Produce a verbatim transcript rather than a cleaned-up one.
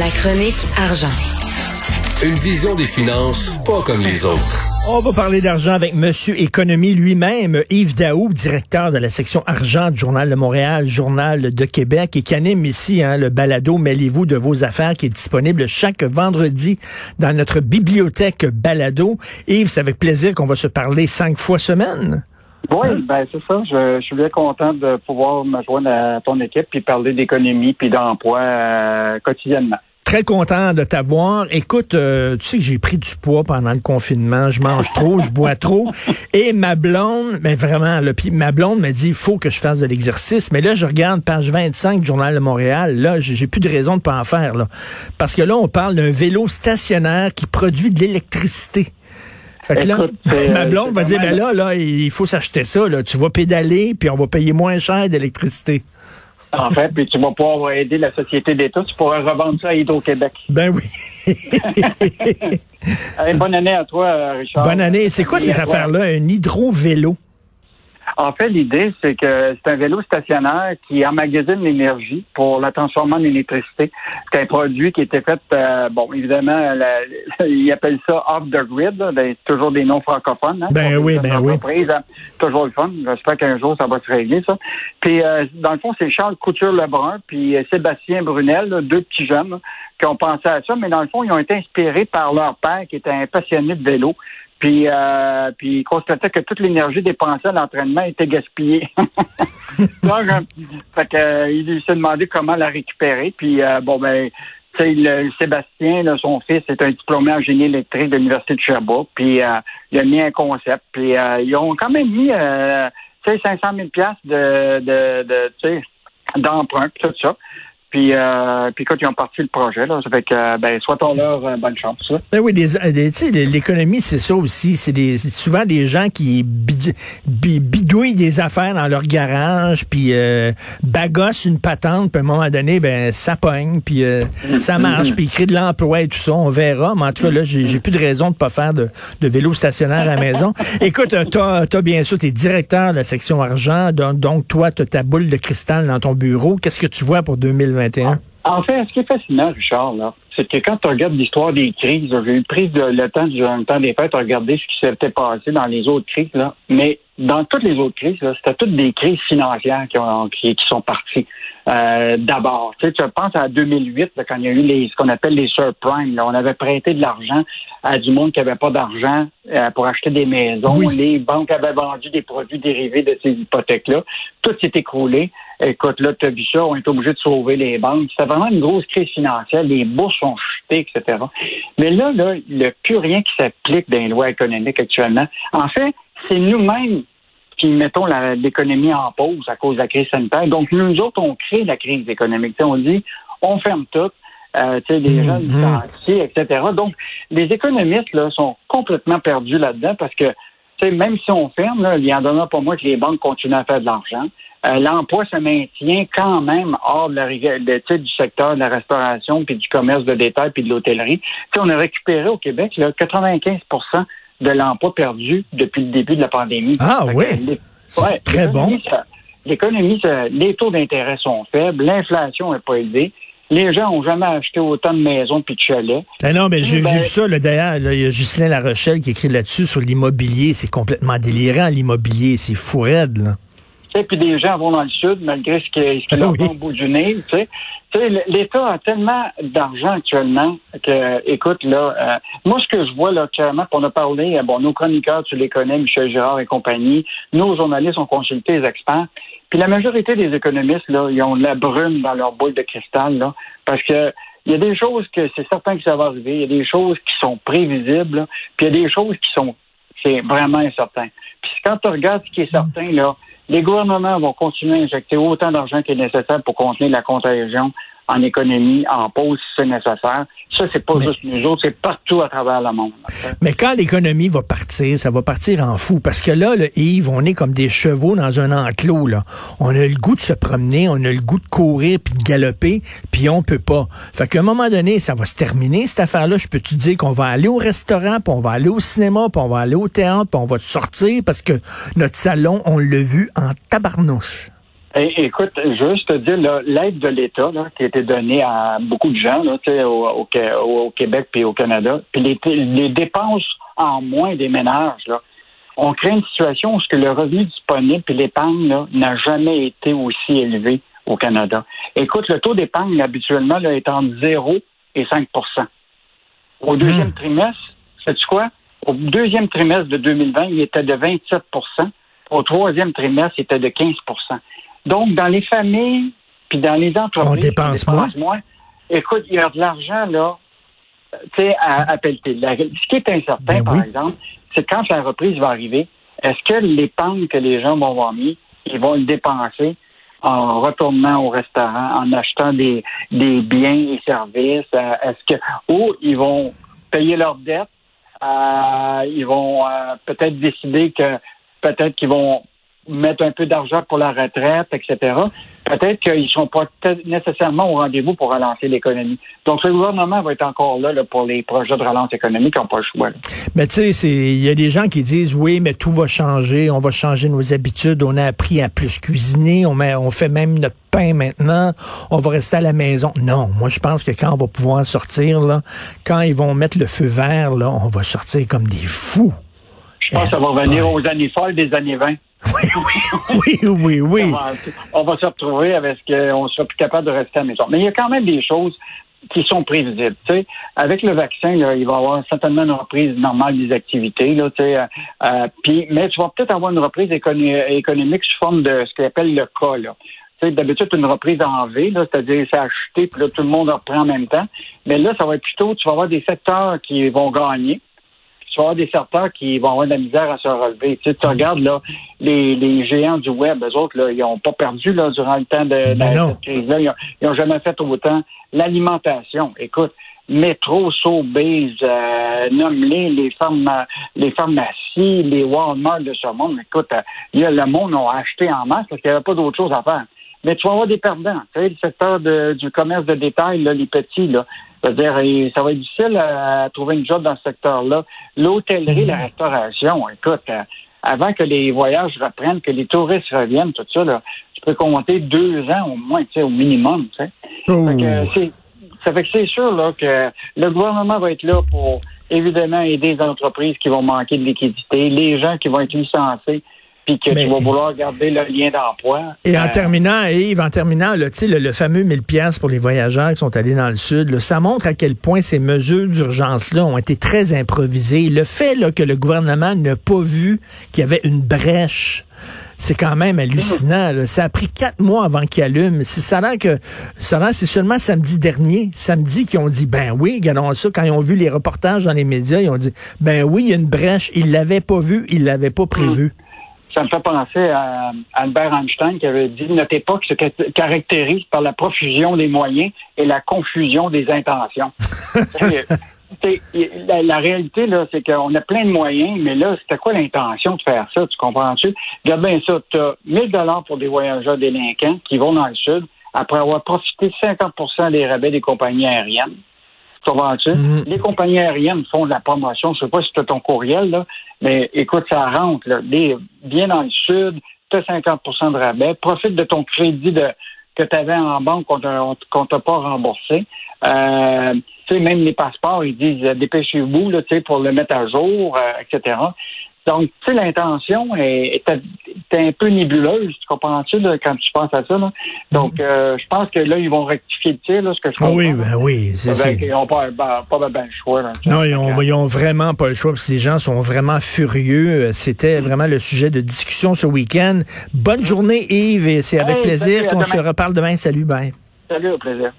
La chronique argent. Une vision des finances pas comme les autres. On va parler d'argent avec Monsieur Économie lui-même, Yves Daou, directeur de la section argent du Journal de Montréal, Journal de Québec, et qui anime ici hein, le balado Mêlez-vous de vos affaires, qui est disponible chaque vendredi dans notre bibliothèque balado. Yves, c'est avec plaisir qu'on va se parler cinq fois semaine. Oui, ben c'est ça. Je, je suis bien content de pouvoir me joindre à ton équipe puis parler d'économie puis d'emploi euh, quotidiennement. Très content de t'avoir. Écoute, euh, tu sais que j'ai pris du poids pendant le confinement. Je mange trop, je bois trop. Et ma blonde, ben vraiment, là, puis ma blonde me dit, il faut que je fasse de l'exercice. Mais là, je regarde page vingt-cinq du Journal de Montréal. Là, j'ai plus de raison de pas en faire. Là. Parce que là, on parle d'un vélo stationnaire qui produit de l'électricité. Fait que là, écoute, ma blonde va dire, ben là, là, il faut s'acheter ça, là. Tu vas pédaler, puis on va payer moins cher d'électricité. En fait, puis tu vas pouvoir aider la société d'État, tu pourras revendre ça à Hydro-Québec. Ben oui. Allez, bonne année à toi, Richard. Bonne année. C'est quoi cette affaire-là, un hydro-vélo? En fait, l'idée, c'est que c'est un vélo stationnaire qui emmagasine l'énergie pour la transformer en électricité. C'est un produit qui était fait, euh, bon, évidemment, la, ils appellent ça off the grid, là, des, toujours des noms francophones. Hein, ben oui, ben oui. Hein, toujours le fun. J'espère qu'un jour, ça va se régler, ça. Puis, euh, dans le fond, c'est Charles Couture-Lebrun puis euh, Sébastien Brunel, là, deux petits jeunes, là, qui ont pensé à ça. Mais dans le fond, ils ont été inspirés par leur père, qui était un passionné de vélo. Puis, euh, puis, il constatait que toute l'énergie dépensée à l'entraînement était gaspillée. Donc, euh, fait que, euh, il s'est demandé comment la récupérer. Puis, euh, bon, ben, tu sais, le, Sébastien, là, son fils, est un diplômé en génie électrique de l'Université de Sherbrooke. Puis, euh, il a mis un concept. Puis, euh, ils ont quand même mis, euh, tu sais, cinq cent mille dollars de, de, de, tu sais, d'emprunt, tout ça. Puis, euh, puis quand ils ont parti le projet, là, ça fait que, euh, ben, soit-on leur euh, bonne chance. Là. Ben oui, des, des, tu sais, l'économie, c'est ça aussi. C'est des, souvent des gens qui bidouillent des affaires dans leur garage, puis euh, bagossent une patente, puis à un moment donné, ben, ça pogne, puis euh, mmh, ça marche, mmh. puis ils créent de l'emploi et tout ça. On verra, mais en tout cas, là, j'ai, j'ai plus de raison de pas faire de, de vélo stationnaire à la maison. Écoute, toi, toi, bien sûr, t'es directeur de la section argent, donc, donc toi, t'as ta boule de cristal dans ton bureau. Qu'est-ce que tu vois pour deux mille vingt? En fait, ce qui est fascinant, Richard, là, c'est que quand tu regardes l'histoire des crises, j'ai pris le temps durant le temps des fêtes à regarder ce qui s'était passé dans les autres crises, là. Mais dans toutes les autres crises, là, c'était toutes des crises financières qui, ont, qui, qui sont parties euh, d'abord. Tu sais, tu penses à deux mille huit, là, quand il y a eu les, ce qu'on appelle les subprimes. Là, on avait prêté de l'argent à du monde qui n'avait pas d'argent euh, pour acheter des maisons. Oui. Les banques avaient vendu des produits dérivés de ces hypothèques-là. Tout s'est écroulé. Écoute, là, tu as vu ça, on est obligé de sauver les banques. C'était vraiment une grosse crise financière. Les bourses ont chuté, et cetera. Mais là, là, il n'y a plus rien qui s'applique dans les lois économiques actuellement. En fait, c'est nous-mêmes qui mettons la, l'économie en pause à cause de la crise sanitaire. Donc, nous autres, on crée la crise économique. T'sais, on dit, on ferme tout, euh, tu sais, les gens licenciés, et cetera. Donc, les économistes là sont complètement perdus là-dedans parce que, tu sais, même si on ferme, là, il n'y en donnera pas moins que les banques continuent à faire de l'argent. Euh, l'emploi se maintient quand même hors de la, de, du secteur de la restauration, puis du commerce de détail, puis de l'hôtellerie. Tu sais, on a récupéré au Québec là, quatre-vingt-quinze pour cent de l'emploi perdu depuis le début de la pandémie. Ah oui, ouais, ouais, très bon. Ça, l'économie, ça, les taux d'intérêt sont faibles, l'inflation n'est pas élevée, les gens n'ont jamais acheté autant de maisons puis de chalets. Ah non, mais j'ai vu ben, ça, là, d'ailleurs, il y a Justine Larochelle qui écrit là-dessus sur l'immobilier, c'est complètement délirant l'immobilier, c'est fou raide, là. Et puis des gens vont dans le sud, malgré ce qu'ils ah, leur font oui. au bout du nez, tu sais. L'État a tellement d'argent actuellement que, écoute, là, euh, moi, ce que je vois, là, clairement, on a parlé, bon, nos chroniqueurs, tu les connais, Michel Girard et compagnie, nos journalistes ont consulté les experts, puis la majorité des économistes, là, ils ont de la brume dans leur boule de cristal, là, parce que il y a des choses que c'est certain que ça va arriver, il y a des choses qui sont prévisibles, là, puis il y a des choses qui sont, c'est vraiment incertain. Puis quand tu regardes ce qui est certain, là, les gouvernements vont continuer à injecter autant d'argent qu'il est nécessaire pour contenir la contagion en économie, en pause, si c'est nécessaire. Ça, c'est pas mais, juste nous autres, c'est partout à travers le monde. En fait. Mais quand l'économie va partir, ça va partir en fou. Parce que là, là, Yves, on est comme des chevaux dans un enclos, là. On a le goût de se promener, on a le goût de courir, puis de galoper, puis on peut pas. Fait qu'à un moment donné, ça va se terminer, cette affaire-là. Je peux te dire qu'on va aller au restaurant, puis on va aller au cinéma, puis on va aller au théâtre, puis on va sortir, parce que notre salon, on l'a vu en tabarnouche. É- écoute, juste te dire, là, l'aide de l'État là, qui a été donnée à beaucoup de gens là, au, au, au Québec puis au Canada, puis les, t- les dépenses en moins des ménages, là, on crée une situation où ce que le revenu disponible puis l'épargne là, n'a jamais été aussi élevé au Canada. Écoute, le taux d'épargne habituellement là, est entre zéro et cinq pour cent. Au deuxième mmh. trimestre, sais-tu quoi? Au deuxième trimestre de deux mille vingt, il était de vingt-sept pour cent. Au troisième trimestre, il était de quinze pour cent. Donc, dans les familles, puis dans les entreprises, on dépense moins. moins. Écoute, il y a de l'argent, là, tu sais, à, à pelleter. Ce qui est incertain, ben par oui. exemple, c'est quand la reprise va arriver, est-ce que l'épargne que les gens vont avoir mis, ils vont le dépenser en retournant au restaurant, en achetant des, des biens et services, est-ce que, ou ils vont payer leurs dettes, euh, ils vont euh, peut-être décider que, peut-être qu'ils vont mettre un peu d'argent pour la retraite, et cetera. Peut-être qu'ils ne sont pas t- nécessairement au rendez-vous pour relancer l'économie. Donc, le gouvernement va être encore là, là pour les projets de relance économique qui n'ont pas le choix. Là. Mais tu sais, il y a des gens qui disent, oui, mais tout va changer, on va changer nos habitudes, on a appris à plus cuisiner, on, met, on fait même notre pain maintenant, on va rester à la maison. Non, moi, je pense que quand on va pouvoir sortir, là, quand ils vont mettre le feu vert, là, on va sortir comme des fous. Je pense que ça va revenir aux années folles des années vingt. Oui, oui, oui, oui, oui. On va se retrouver avec ce qu'on ne sera plus capable de rester à la maison. Mais il y a quand même des choses qui sont prévisibles. T'sais, avec le vaccin, là, il va y avoir certainement une reprise normale des activités. Là, euh, pis, mais tu vas peut-être avoir une reprise écono- économique sous forme de ce qu'on appelle le cas, là. T'sais, d'habitude, une reprise en V, là, c'est-à-dire c'est acheté, puis là, tout le monde reprend en même temps. Mais là, ça va être plutôt, tu vas avoir des secteurs qui vont gagner. Tu vas avoir des secteurs qui vont avoir de la misère à se relever. Tu sais, tu regardes, là, les, les géants du web, eux autres, là, ils n'ont pas perdu, là, durant le temps de, de cette crise-là. Ils ont, ils ont jamais fait autant. L'alimentation, écoute, Métro, Sobeys, euh, nomme-les, les, pharma, les pharmacies, les Walmart de ce monde. Écoute, euh, il y a, le monde a acheté en masse parce qu'il n'y avait pas d'autre chose à faire. Mais tu vas avoir des perdants. Tu sais, le secteur de, du commerce de détail, là, les petits, là, c'est-à-dire, ça va être difficile à, à trouver une job dans ce secteur-là. L'hôtellerie, mmh. la restauration, écoute, euh, avant que les voyages reprennent, que les touristes reviennent, tout ça, là, tu peux compter deux ans au moins, tu sais, au minimum. Tu sais. Oh. Fait que c'est, ça fait que c'est sûr là, que le gouvernement va être là pour, évidemment, aider les entreprises qui vont manquer de liquidité, les gens qui vont être licenciés, puis que mais, tu vas vouloir garder le lien d'emploi. Et euh, en terminant, Yves, en terminant, là, tu sais, le, le fameux mille piastres pour les voyageurs qui sont allés dans le Sud, là, ça montre à quel point ces mesures d'urgence-là ont été très improvisées. Le fait là, que le gouvernement n'a pas vu qu'il y avait une brèche, c'est quand même hallucinant. Là. Ça a pris quatre mois avant qu'il allume. C'est, ça a l'air que ça a l'air, c'est seulement samedi dernier, samedi, qu'ils ont dit, ben oui, regardons ça. Quand ils ont vu les reportages dans les médias, ils ont dit, ben oui, il y a une brèche. Ils ne l'avaient pas vu, ils ne l'avaient pas prévu. Mmh. Ça me fait penser à Albert Einstein qui avait dit « Notre époque se caractérise par la profusion des moyens et la confusion des intentions. » la, la réalité, là, c'est qu'on a plein de moyens, mais là, c'était quoi l'intention de faire ça? Tu comprends-tu? Regarde bien ça, tu as mille dollars pour des voyageurs délinquants qui vont dans le Sud après avoir profité cinquante pour cent des rabais des compagnies aériennes. Mmh. Les compagnies aériennes font de la promotion. Je ne sais pas si tu as ton courriel, là, mais écoute, ça rentre. Là. Des, bien dans le Sud, tu as cinquante pour cent de rabais. Profite de ton crédit de, que tu avais en banque qu'on ne t'a pas remboursé. Euh, tu sais, même les passeports, ils disent « Dépêchez-vous là, pour le mettre à jour, euh, et cetera » Donc, tu sais, l'intention est, est, est un peu nébuleuse, tu comprends-tu, là, quand tu penses à ça, là? Donc, euh, je pense que là, ils vont rectifier le tir, là, ce que je pense. Ah oui, ben oui, c'est ça. Ils n'ont pas, pas, pas ben le choix, là. Non, ils ont, ils ont vraiment pas le choix, parce que les gens sont vraiment furieux. C'était vraiment le sujet de discussion ce week-end. Bonne journée, Yves, et c'est avec hey, plaisir qu'on se reparle demain. Salut, bye. Salut, au plaisir.